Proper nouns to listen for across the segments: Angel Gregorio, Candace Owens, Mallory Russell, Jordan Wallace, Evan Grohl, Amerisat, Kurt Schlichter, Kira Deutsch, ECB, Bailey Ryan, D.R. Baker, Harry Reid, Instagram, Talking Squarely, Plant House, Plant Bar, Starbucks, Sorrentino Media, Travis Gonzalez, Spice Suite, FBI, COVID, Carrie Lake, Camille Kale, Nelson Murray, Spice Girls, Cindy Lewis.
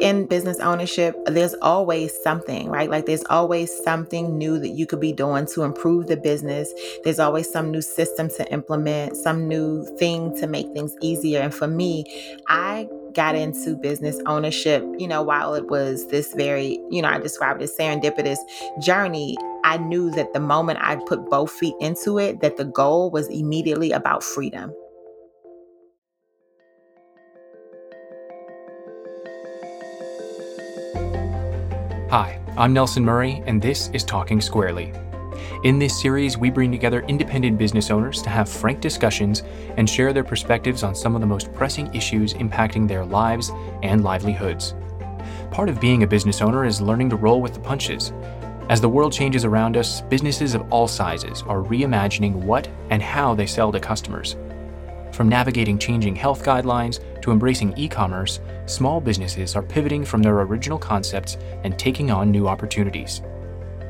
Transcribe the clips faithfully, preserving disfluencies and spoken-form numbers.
In business ownership, there's always something, right? Like there's always something new that you could be doing to improve the business. There's always some new system to implement, some new thing to make things easier. And for me, I got into business ownership, you know, while it was this very, you know, I described it as serendipitous journey. I knew that the moment I put both feet into it, that the goal was immediately about freedom. Hi, I'm Nelson Murray, and this is Talking Squarely. In this series, we bring together independent business owners to have frank discussions and share their perspectives on some of the most pressing issues impacting their lives and livelihoods. Part of being a business owner is learning to roll with the punches. As the world changes around us, businesses of all sizes are reimagining what and how they sell to customers. From navigating changing health guidelines to embracing e-commerce, small businesses are pivoting from their original concepts and taking on new opportunities.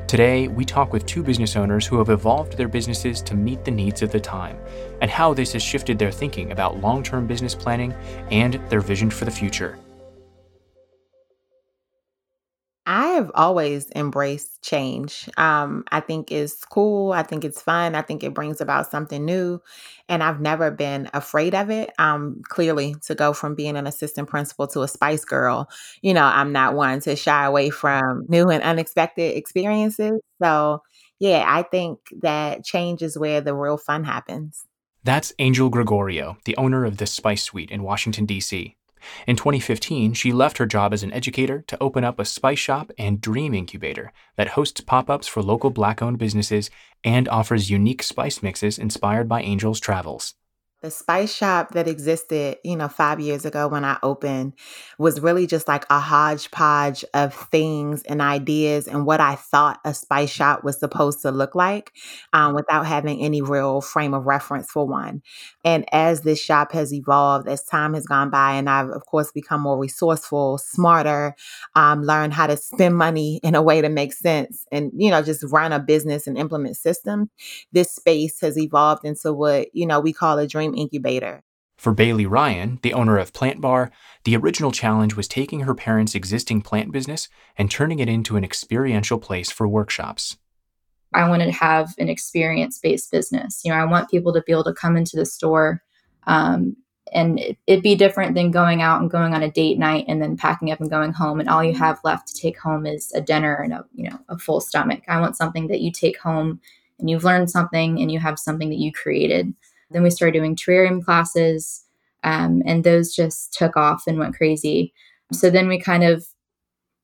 Today, we talk with two business owners who have evolved their businesses to meet the needs of the time, and how this has shifted their thinking about long-term business planning and their vision for the future. I have always embraced change. Um, I think it's cool. I think it's fun. I think it brings about something new. And I've never been afraid of it. Um, clearly, to go from being an assistant principal to a Spice Girl, you know, I'm not one to shy away from new and unexpected experiences. So, yeah, I think that change is where the real fun happens. That's Angel Gregorio, the owner of the Spice Suite in Washington, D C In twenty fifteen, she left her job as an educator to open up a spice shop and dream incubator that hosts pop-ups for local Black-owned businesses and offers unique spice mixes inspired by Angel's travels. The spice shop that existed, you know, five years ago when I opened was really just like a hodgepodge of things and ideas and what I thought a spice shop was supposed to look like um, without having any real frame of reference for one. And as this shop has evolved, as time has gone by, and I've, of course, become more resourceful, smarter, um, learned how to spend money in a way to make sense and, you know, just run a business and implement systems, this space has evolved into what, you know, we call a dream incubator. For Bailey Ryan, the owner of Plant Bar, the original challenge was taking her parents' existing plant business and turning it into an experiential place for workshops. I wanted to have an experience-based business. You know, I want people to be able to come into the store um, and it, it'd be different than going out and going on a date night and then packing up and going home. And all you have left to take home is a dinner and a, you know, a full stomach. I want something that you take home and you've learned something and you have something that you created. Then we started doing terrarium classes, um, and those just took off and went crazy. So then we kind of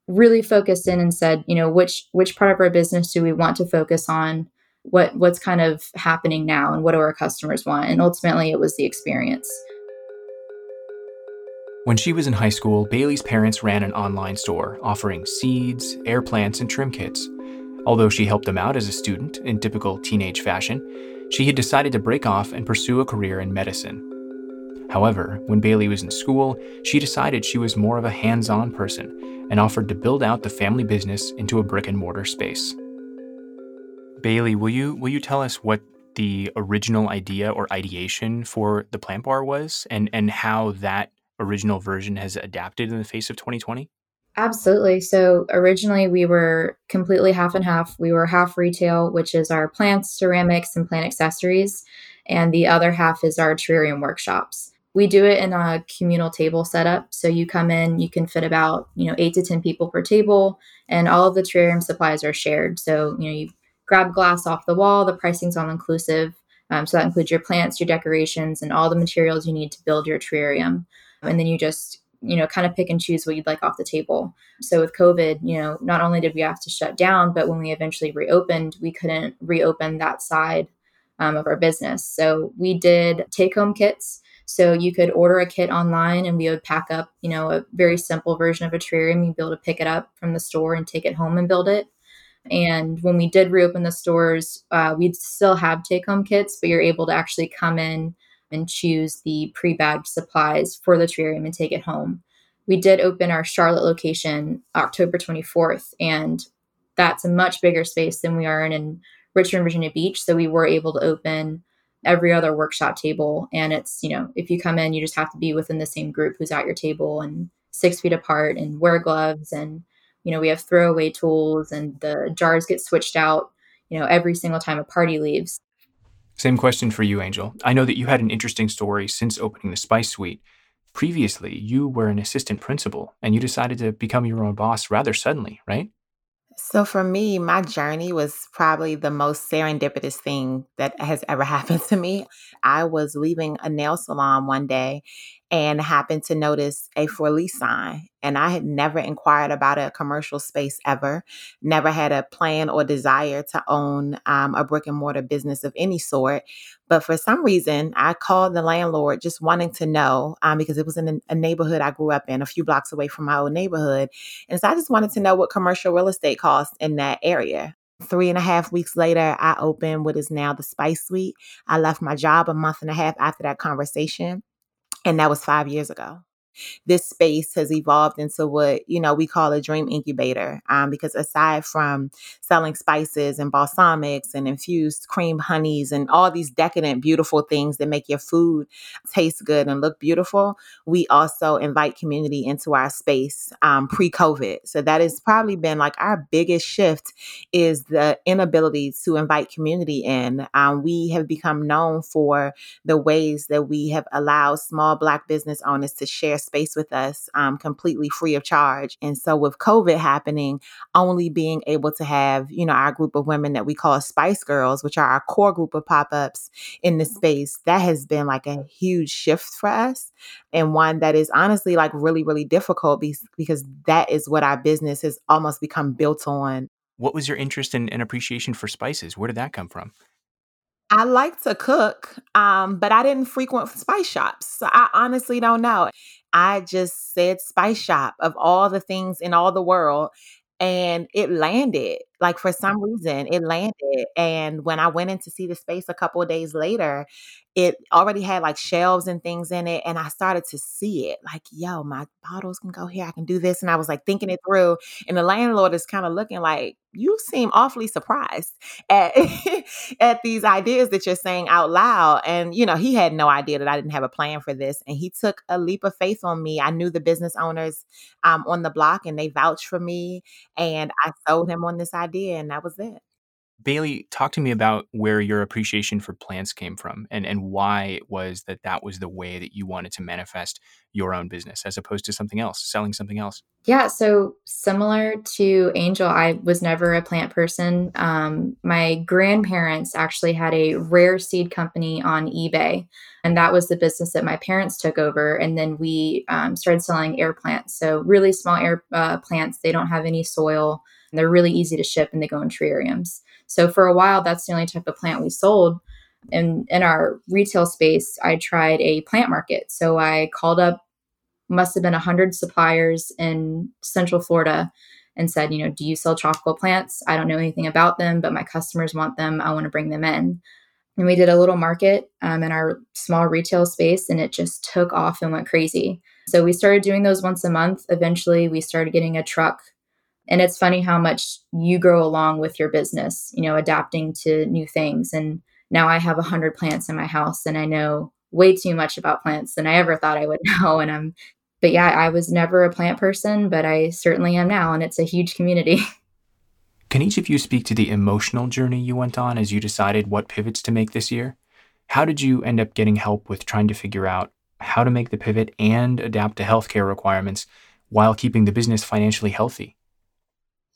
really focused in and said, you know, which which part of our business do we want to focus on? What what's kind of happening now, and what do our customers want? And ultimately, it was the experience. When she was in high school, Bailey's parents ran an online store offering seeds, air plants, and trim kits. Although she helped them out as a student in typical teenage fashion, she had decided to break off and pursue a career in medicine. However, when Bailey was in school, she decided she was more of a hands-on person and offered to build out the family business into a brick-and-mortar space. Bailey, will you will you tell us what the original idea or ideation for the Plant Bar was and, and how that original version has adapted in the face of twenty twenty? Absolutely. So originally we were completely half and half. We were half retail, which is our plants, ceramics, and plant accessories. And the other half is our terrarium workshops. We do it in a communal table setup. So you come in, you can fit about, you know, eight to ten people per table, and all of the terrarium supplies are shared. So, you know, you grab glass off the wall, the pricing's all inclusive. Um, so that includes your plants, your decorations, and all the materials you need to build your terrarium. And then you just you know, kind of pick and choose what you'd like off the table. So with COVID, you know, not only did we have to shut down, but when we eventually reopened, we couldn't reopen that side um, of our business. So we did take-home kits. So you could order a kit online and we would pack up, you know, a very simple version of a terrarium. You'd be able to pick it up from the store and take it home and build it. And when we did reopen the stores, uh, we'd still have take-home kits, but you're able to actually come in and choose the pre-bagged supplies for the terrarium and take it home. We did open our Charlotte location October twenty-fourth, and that's a much bigger space than we are in in Richmond, Virginia Beach. So we were able to open every other workshop table. And it's, you know, if you come in, you just have to be within the same group who's at your table and six feet apart and wear gloves. And, you know, we have throwaway tools and the jars get switched out, you know, every single time a party leaves. Same question for you, Angel. I know that you had an interesting story since opening the Spice Suite. Previously, you were an assistant principal and you decided to become your own boss rather suddenly, right? So for me, my journey was probably the most serendipitous thing that has ever happened to me. I was leaving a nail salon one day and happened to notice a for lease sign. And I had never inquired about a commercial space ever, never had a plan or desire to own um, a brick and mortar business of any sort. But for some reason, I called the landlord just wanting to know, um, because it was in a neighborhood I grew up in, a few blocks away from my old neighborhood. And so I just wanted to know what commercial real estate costs in that area. Three and a half weeks later, I opened what is now the Spice Suite. I left my job a month and a half after that conversation. And that was five years ago. This space has evolved into what, you know, we call a dream incubator, um, because aside from selling spices and balsamics and infused cream honeys and all these decadent, beautiful things that make your food taste good and look beautiful, we also invite community into our space um, pre-COVID. So that has probably been like our biggest shift, is the inability to invite community in. Um, we have become known for the ways that we have allowed small Black business owners to share space with us um, completely free of charge. And so with COVID happening, only being able to have, you know, our group of women that we call Spice Girls, which are our core group of pop-ups in the space, that has been like a huge shift for us. And one that is honestly like really, really difficult be- because that is what our business has almost become built on. What was your interest and in, in appreciation for spices? Where did that come from? I like to cook, um, but I didn't frequent spice shops. So I honestly don't know. I just said spice shop of all the things in all the world. And it landed, like for some reason, it landed. And when I went in to see the space a couple of days later, it already had like shelves and things in it. And I started to see it like, yo, my bottles can go here. I can do this. And I was like thinking it through. And the landlord is kind of looking like, you seem awfully surprised at, at these ideas that you're saying out loud. And, you know, he had no idea that I didn't have a plan for this. And he took a leap of faith on me. I knew the business owners um, on the block and they vouched for me. And I sold him on this idea. And that was it. Bailey, talk to me about where your appreciation for plants came from and, and why it was that that was the way that you wanted to manifest your own business as opposed to something else, selling something else. Yeah. So similar to Angel, I was never a plant person. Um, my grandparents actually had a rare seed company on eBay, and that was the business that my parents took over. And then we um, started selling air plants. So really small air uh, plants. They don't have any soil. They're really easy to ship and they go in terrariums. So for a while, that's the only type of plant we sold. And in our retail space, I tried a plant market. So I called up, must have been one hundred suppliers in Central Florida and said, you know, do you sell tropical plants? I don't know anything about them, but my customers want them. I want to bring them in. And we did a little market um, in our small retail space, and it just took off and went crazy. So we started doing those once a month. Eventually, we started getting a truck. And it's funny how much you grow along with your business, you know, adapting to new things. And now I have one hundred plants in my house and I know way too much about plants than I ever thought I would know. And I'm, but yeah, I was never a plant person, but I certainly am now. And it's a huge community. Can each of you speak to the emotional journey you went on as you decided what pivots to make this year? How did you end up getting help with trying to figure out how to make the pivot and adapt to healthcare requirements while keeping the business financially healthy?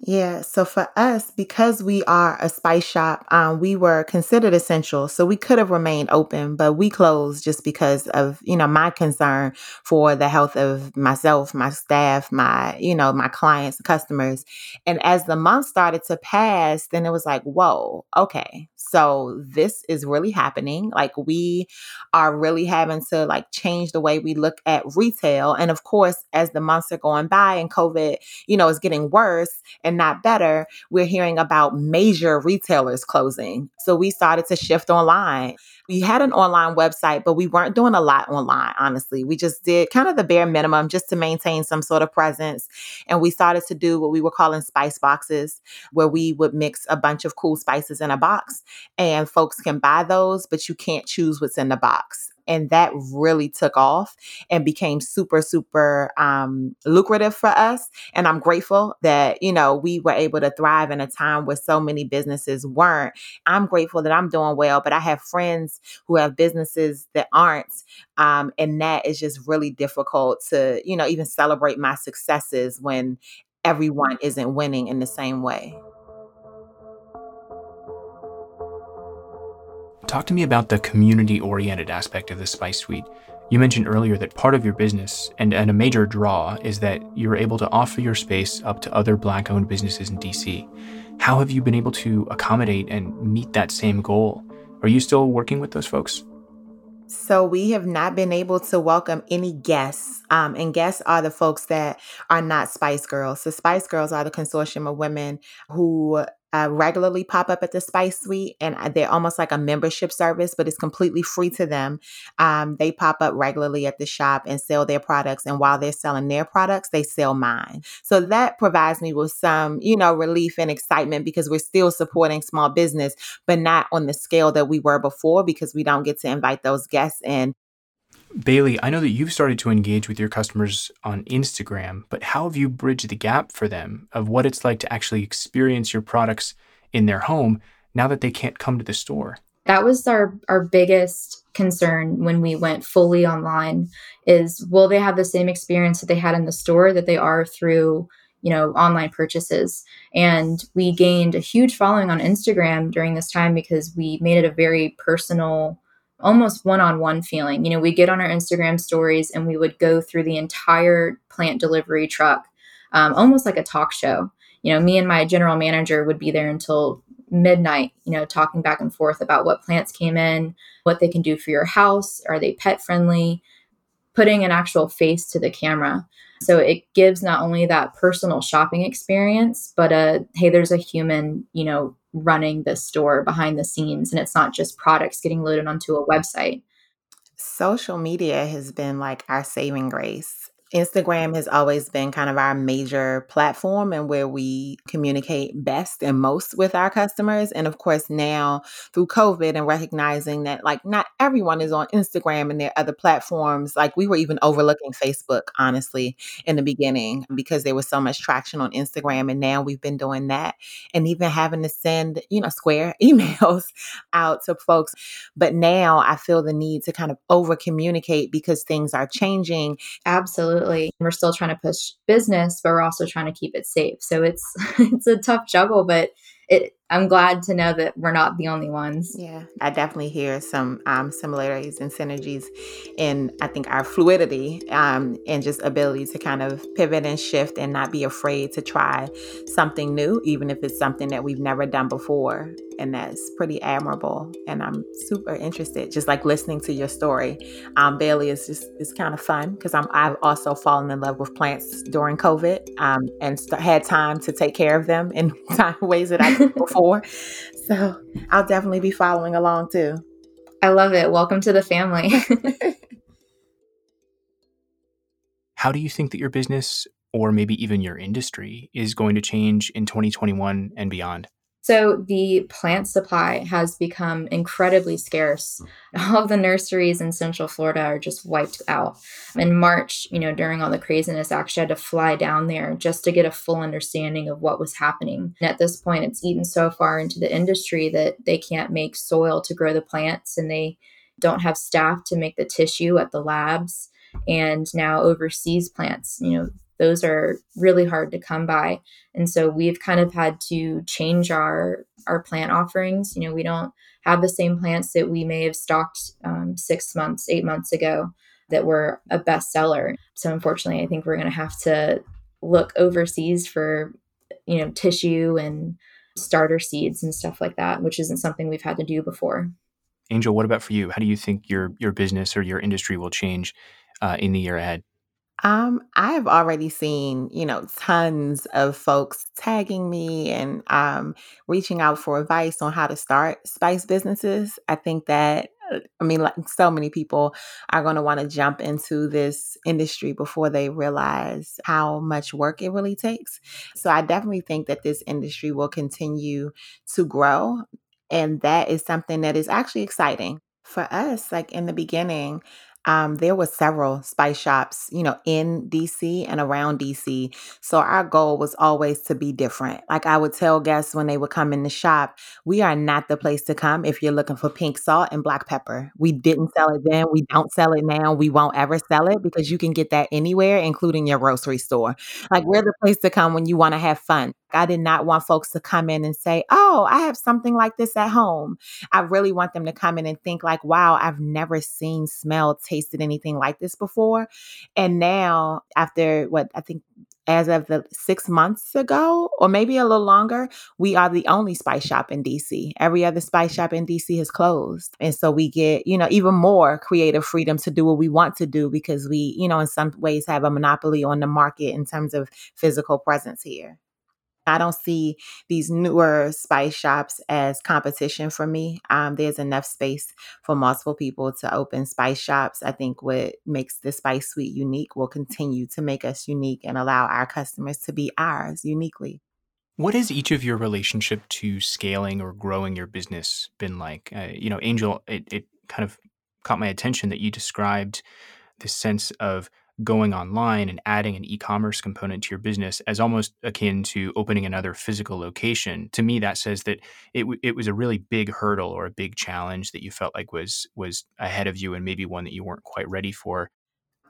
Yeah. So for us, because we are a spice shop, um, we were considered essential. So we could have remained open, but we closed just because of, you know, my concern for the health of myself, my staff, my, you know, my clients, customers. And as the month started to pass, then it was like, whoa, okay. So this is really happening. Like we are really having to like change the way we look at retail. And of course, as the months are going by and COVID, you know, is getting worse and not better, we're hearing about major retailers closing. So we started to shift online. We had an online website, but we weren't doing a lot online, honestly. We just did kind of the bare minimum just to maintain some sort of presence. And we started to do what we were calling spice boxes, where we would mix a bunch of cool spices in a box. And folks can buy those, but you can't choose what's in the box. And that really took off and became super, super um, lucrative for us. And I'm grateful that, you know, we were able to thrive in a time where so many businesses weren't. I'm grateful that I'm doing well, but I have friends who have businesses that aren't. Um, and that is just really difficult to, you know, even celebrate my successes when everyone isn't winning in the same way. Talk to me about the community-oriented aspect of the Spice Suite. You mentioned earlier that part of your business, and, and a major draw, is that you're able to offer your space up to other Black-owned businesses in D C. How have you been able to accommodate and meet that same goal? Are you still working with those folks? So we have not been able to welcome any guests, um, and guests are the folks that are not Spice Girls. So Spice Girls are the consortium of women who Uh, regularly pop up at the Spice Suite, and they're almost like a membership service, but it's completely free to them. Um, they pop up regularly at the shop and sell their products. And while they're selling their products, they sell mine. So that provides me with some, you know, relief and excitement because we're still supporting small business, but not on the scale that we were before because we don't get to invite those guests in. Bailey, I know that you've started to engage with your customers on Instagram, but how have you bridged the gap for them of what it's like to actually experience your products in their home now that they can't come to the store? That was our, our biggest concern when we went fully online is, will they have the same experience that they had in the store that they are through, you know, online purchases? And we gained a huge following on Instagram during this time because we made it a very personal, almost one-on-one feeling. You know, we get on our Instagram stories and we would go through the entire plant delivery truck, um, almost like a talk show. You know, me and my general manager would be there until midnight, you know, talking back and forth about what plants came in, what they can do for your house, are they pet friendly, putting an actual face to the camera. So it gives not only that personal shopping experience, but a, hey, there's a human, you know, running this store behind the scenes, and it's not just products getting loaded onto a website. Social media has been like our saving grace. Instagram has always been kind of our major platform and where we communicate best and most with our customers. And of course, now through COVID and recognizing that like not everyone is on Instagram and their other platforms, like we were even overlooking Facebook, honestly, in the beginning because there was so much traction on Instagram. And now we've been doing that and even having to send, you know, square emails out to folks. But now I feel the need to kind of over communicate because things are changing. Absolutely. Absolutely. We're still trying to push business, but we're also trying to keep it safe. So it's it's a tough juggle, but it, I'm glad to know that we're not the only ones. Yeah, I definitely hear some um, similarities and synergies in, I think, our fluidity um, and just ability to kind of pivot and shift and not be afraid to try something new, even if it's something that we've never done before. And that's pretty admirable. And I'm super interested, just like listening to your story. Um, Bailey, is just, it's kind of fun because I'm, I've also fallen in love with plants during COVID um, and st- had time to take care of them in ways that I before. So I'll definitely be following along too. I love it. Welcome to the family. How do you think that your business or maybe even your industry is going to change in twenty twenty-one and beyond? So the plant supply has become incredibly scarce. All of the nurseries in Central Florida are just wiped out. In March, you know, during all the craziness, I actually had to fly down there just to get a full understanding of what was happening. And at this point, it's eaten so far into the industry that they can't make soil to grow the plants, and they don't have staff to make the tissue at the labs. And now overseas plants, you know, those are really hard to come by. And so we've kind of had to change our, our plant offerings. You know, we don't have the same plants that we may have stocked um, six months, eight months ago that were a bestseller. So unfortunately, I think we're going to have to look overseas for, you know, tissue and starter seeds and stuff like that, which isn't something we've had to do before. Angel, what about for you? How do you think your, your business or your industry will change uh, in the year ahead? Um, I have already seen, you know, tons of folks tagging me and um, reaching out for advice on how to start spice businesses. I think that, I mean, like so many people are going to want to jump into this industry before they realize how much work it really takes. So I definitely think that this industry will continue to grow. And that is something that is actually exciting. For us, like in the beginning, um, there were several spice shops, you know, in D C and around D C. So our goal was always to be different. Like I would tell guests when they would come in the shop, we are not the place to come if you're looking for pink salt and black pepper. We didn't sell it then. We don't sell it now. We won't ever sell it because you can get that anywhere, including your grocery store. Like we're the place to come when you want to have fun. I did not want folks to come in and say, oh, I have something like this at home. I really want them to come in and think like, wow, I've never seen, smelled, tasted anything like this before. And now after what I think as of the six months ago, or maybe a little longer, we are the only spice shop in D C. Every other spice shop in D C has closed. And so we get, you know, even more creative freedom to do what we want to do because we, you know, in some ways have a monopoly on the market in terms of physical presence here. I don't see these newer spice shops as competition for me. Um, there's enough space for multiple people to open spice shops. I think what makes the Spice Suite unique will continue to make us unique and allow our customers to be ours uniquely. What has each of your relationship to scaling or growing your business been like? Uh, you know, Angel, it, it kind of caught my attention that you described this sense of going online and adding an e-commerce component to your business as almost akin to opening another physical location. To me, that says that it w- it was a really big hurdle or a big challenge that you felt like was was ahead of you and maybe one that you weren't quite ready for.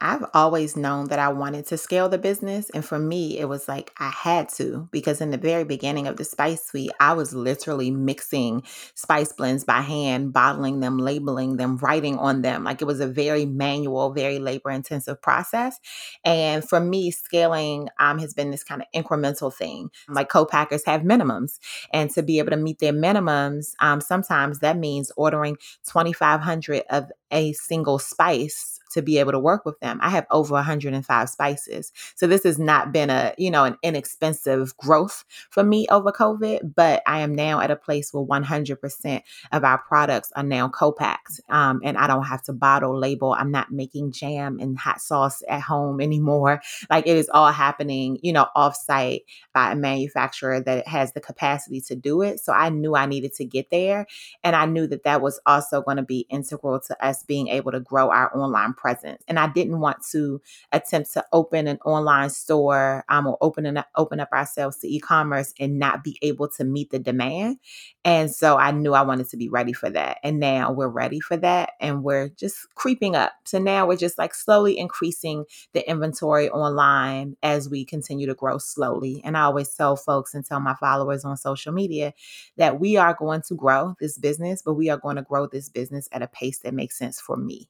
I've always known that I wanted to scale the business. And for me, it was like I had to, because in the very beginning of the Spice Suite, I was literally mixing spice blends by hand, bottling them, labeling them, writing on them. Like it was a very manual, very labor intensive process. And for me, scaling um, has been this kind of incremental thing. Like co-packers have minimums, and to be able to meet their minimums, um, sometimes that means ordering twenty-five hundred of a single spice to be able to work with them. I have over one hundred five spices. So this has not been a, you know, an inexpensive growth for me over COVID, but I am now at a place where one hundred percent of our products are now co-packed. Um, and I don't have to bottle, label. I'm not making jam and hot sauce at home anymore. Like it is all happening, you know, offsite by a manufacturer that has the capacity to do it. So I knew I needed to get there. And I knew that that was also going to be integral to us being able to grow our online presence. And I didn't want to attempt to open an online store um, or open, an, open up ourselves to e-commerce and not be able to meet the demand. And so I knew I wanted to be ready for that. And now we're ready for that. And we're just creeping up. So now we're just like slowly increasing the inventory online as we continue to grow slowly. And I always tell folks and tell my followers on social media that we are going to grow this business, but we are going to grow this business at a pace that makes sense for me.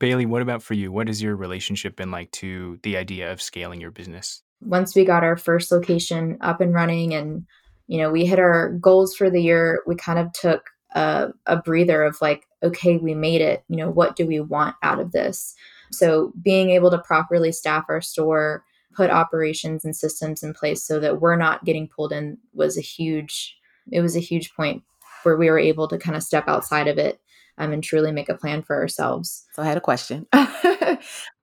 Bailey, what about for you? What has your relationship been like to the idea of scaling your business? Once we got our first location up and running and, you know, we hit our goals for the year, we kind of took a, a breather of like, okay, we made it. You know, what do we want out of this? So being able to properly staff our store, put operations and systems in place so that we're not getting pulled in was a huge, it was a huge point where we were able to kind of step outside of it Um, and truly make a plan for ourselves. So I had a question.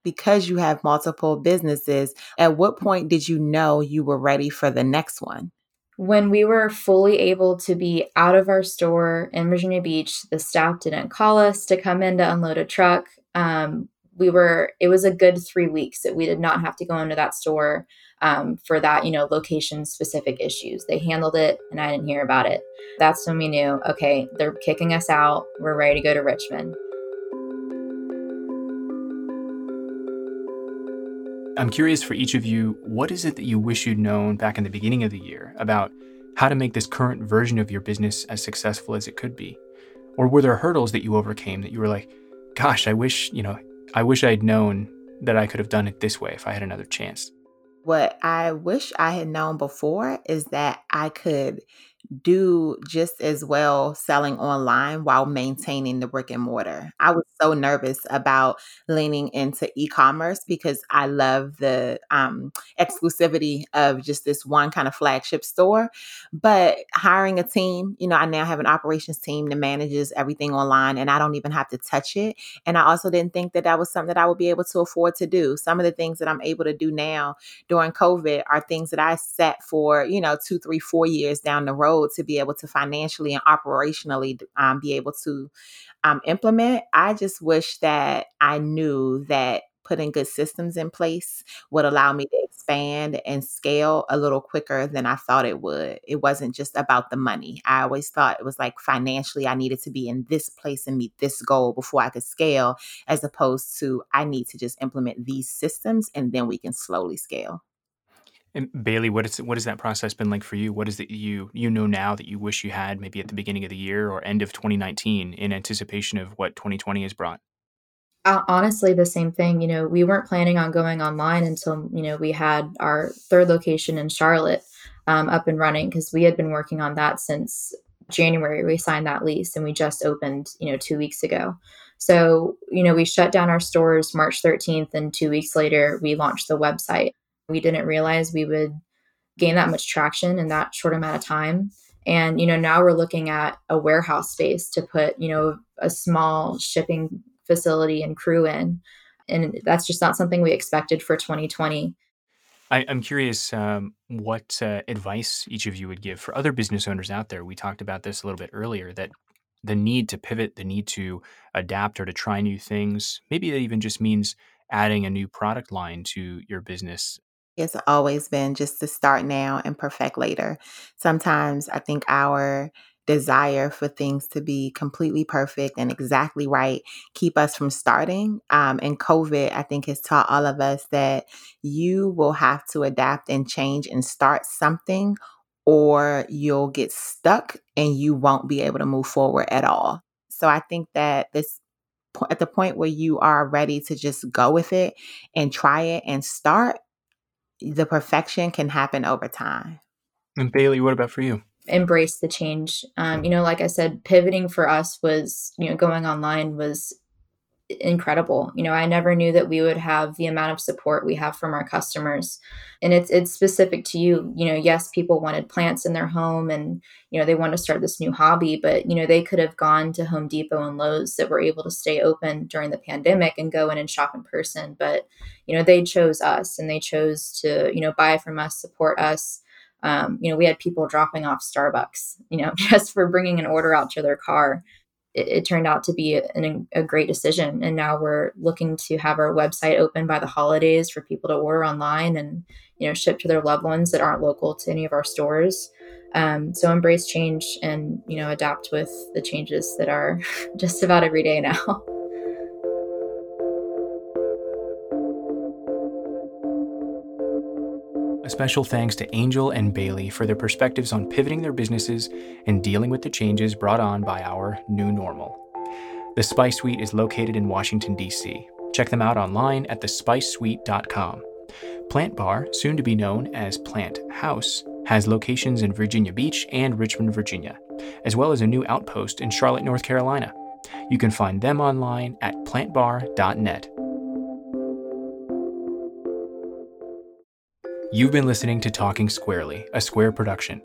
Because you have multiple businesses, at what point did you know you were ready for the next one? When we were fully able to be out of our store in Virginia Beach, the staff didn't call us to come in to unload a truck. Um, we were, it was a good three weeks that we did not have to go into that store um, for that, you know, location specific issues. They handled it and I didn't hear about it. That's when we knew, okay, they're kicking us out. We're ready to go to Richmond. I'm curious for each of you, what is it that you wish you'd known back in the beginning of the year about how to make this current version of your business as successful as it could be? Or were there hurdles that you overcame that you were like, gosh, I wish, you know, I wish I'd known that I could have done it this way if I had another chance. What I wish I had known before is that I could do just as well selling online while maintaining the brick and mortar. I was so nervous about leaning into e-commerce because I love the um, exclusivity of just this one kind of flagship store. But hiring a team, you know, I now have an operations team that manages everything online and I don't even have to touch it. And I also didn't think that that was something that I would be able to afford to do. Some of the things that I'm able to do now during COVID are things that I set for, you know, two, three, four years down the road road to be able to financially and operationally um, be able to um, implement. I just wish that I knew that putting good systems in place would allow me to expand and scale a little quicker than I thought it would. It wasn't just about the money. I always thought it was like financially, I needed to be in this place and meet this goal before I could scale, as opposed to I need to just implement these systems and then we can slowly scale. And Bailey, what is what has that process been like for you? What is it you you know now that you wish you had maybe at the beginning of the year or end of twenty nineteen in anticipation of what twenty twenty has brought? Uh, honestly, the same thing. You know, we weren't planning on going online until, you know, we had our third location in Charlotte um, up and running, because we had been working on that since January. We signed that lease and we just opened, you know, two weeks ago. So, you know, we shut down our stores March thirteenth, and two weeks later, we launched the website. We didn't realize we would gain that much traction in that short amount of time. And, you know, now we're looking at a warehouse space to put, you know, a small shipping facility and crew in. And that's just not something we expected for twenty twenty. I, I'm curious um, what uh, advice each of you would give for other business owners out there. We talked about this a little bit earlier, that the need to pivot, the need to adapt or to try new things. Maybe it even just means adding a new product line to your business. It's always been just to start now and perfect later. Sometimes I think our desire for things to be completely perfect and exactly right keep us from starting. Um, and COVID, I think, has taught all of us that you will have to adapt and change and start something, or you'll get stuck and you won't be able to move forward at all. So I think that this at the point where you are ready to just go with it and try it and start, the perfection can happen over time. And Bailey, what about for you? Embrace the change. Um, you know, like I said, pivoting for us was, you know, going online was incredible. You know, I never knew that we would have the amount of support we have from our customers. And it's it's specific to you. You know, yes, people wanted plants in their home and, you know, they want to start this new hobby, but, you know, they could have gone to Home Depot and Lowe's that were able to stay open during the pandemic and go in and shop in person. But, you know, they chose us and they chose to, you know, buy from us, support us. Um, you know, we had people dropping off Starbucks, you know, just for bringing an order out to their car. It, it turned out to be an, a great decision. And now we're looking to have our website open by the holidays for people to order online and, you know, ship to their loved ones that aren't local to any of our stores. Um, so embrace change and, you know, adapt with the changes that are just about every day now. Special thanks to Angel and Bailey for their perspectives on pivoting their businesses and dealing with the changes brought on by our new normal. The Spice Suite is located in Washington, D C. Check them out online at the spice suite dot com. Plant Bar, soon to be known as Plant House, has locations in Virginia Beach and Richmond, Virginia, as well as a new outpost in Charlotte, North Carolina. You can find them online at plant bar dot net. You've been listening to Talking Squarely, a Square production.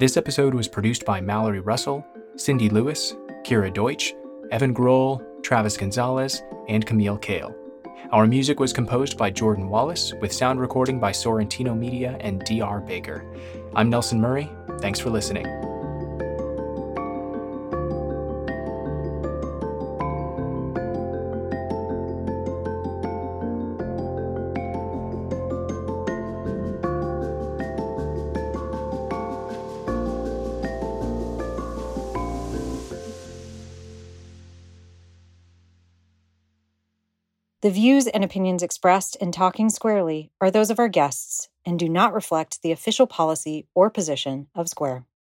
This episode was produced by Mallory Russell, Cindy Lewis, Kira Deutsch, Evan Grohl, Travis Gonzalez, and Camille Kale. Our music was composed by Jordan Wallace, with sound recording by Sorrentino Media and D R Baker. I'm Nelson Murray. Thanks for listening. The views and opinions expressed in Talking Squarely are those of our guests and do not reflect the official policy or position of Square.